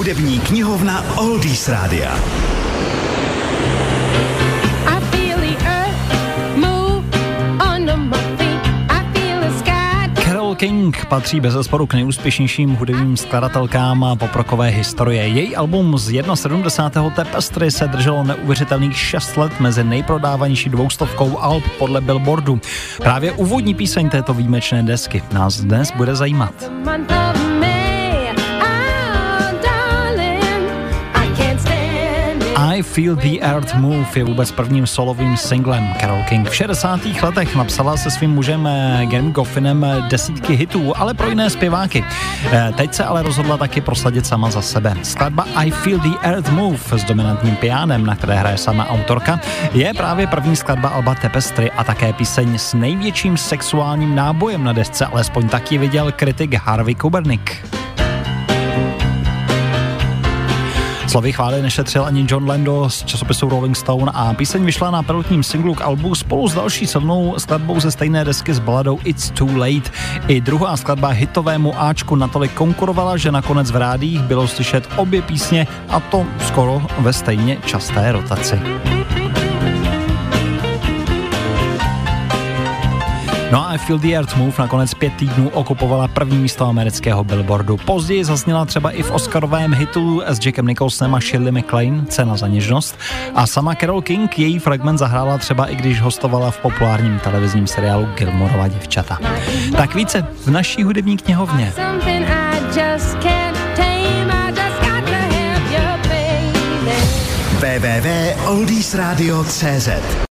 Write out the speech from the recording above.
hudební knihovna Oldies Rádia. Carole King patří bezesporu k nejúspěšnějším hudebním skladatelkám a poprokové historie. Její album z 71. Tapestry se drželo neuvěřitelných 6 let mezi nejprodávanější 200 alb podle Billboardu. Právě úvodní píseň této výjimečné desky nás dnes bude zajímat. I Feel the Earth Move je vůbec prvním solovým singlem Carole King. V 60. letech napsala se svým mužem Gerrym Goffinem desítky hitů, ale pro jiné zpěváky. Teď se ale rozhodla taky prosadit sama za sebe. Skladba I Feel the Earth Move s dominantním piánem, na které hraje sama autorka, je právě první skladba alba Tapestry a také píseň s největším sexuálním nábojem na desce, alespoň taky viděl kritik Harvey Kubernik. Slovy chvály nešetřil ani John Lendo z časopisu Rolling Stone a píseň vyšla na prvotním singlu k albu spolu s další silnou skladbou ze stejné desky s baladou It's Too Late. I druhá skladba hitovému Ačku natolik konkurovala, že nakonec v rádiích bylo slyšet obě písně, a to skoro ve stejně časté rotaci. No a I Feel the Earth Move nakonec 5 týdnů okupovala první místo amerického Billboardu. Později zazněla třeba i v Oscarovém hitu s Jackem Nicholsonem a Shirley MacLaine, Cena za něžnost. A sama Carole King její fragment zahrála třeba i když hostovala v populárním televizním seriálu Gilmorová děvčata. Tak více v naší hudební knihovně. www.oldiesradio.cz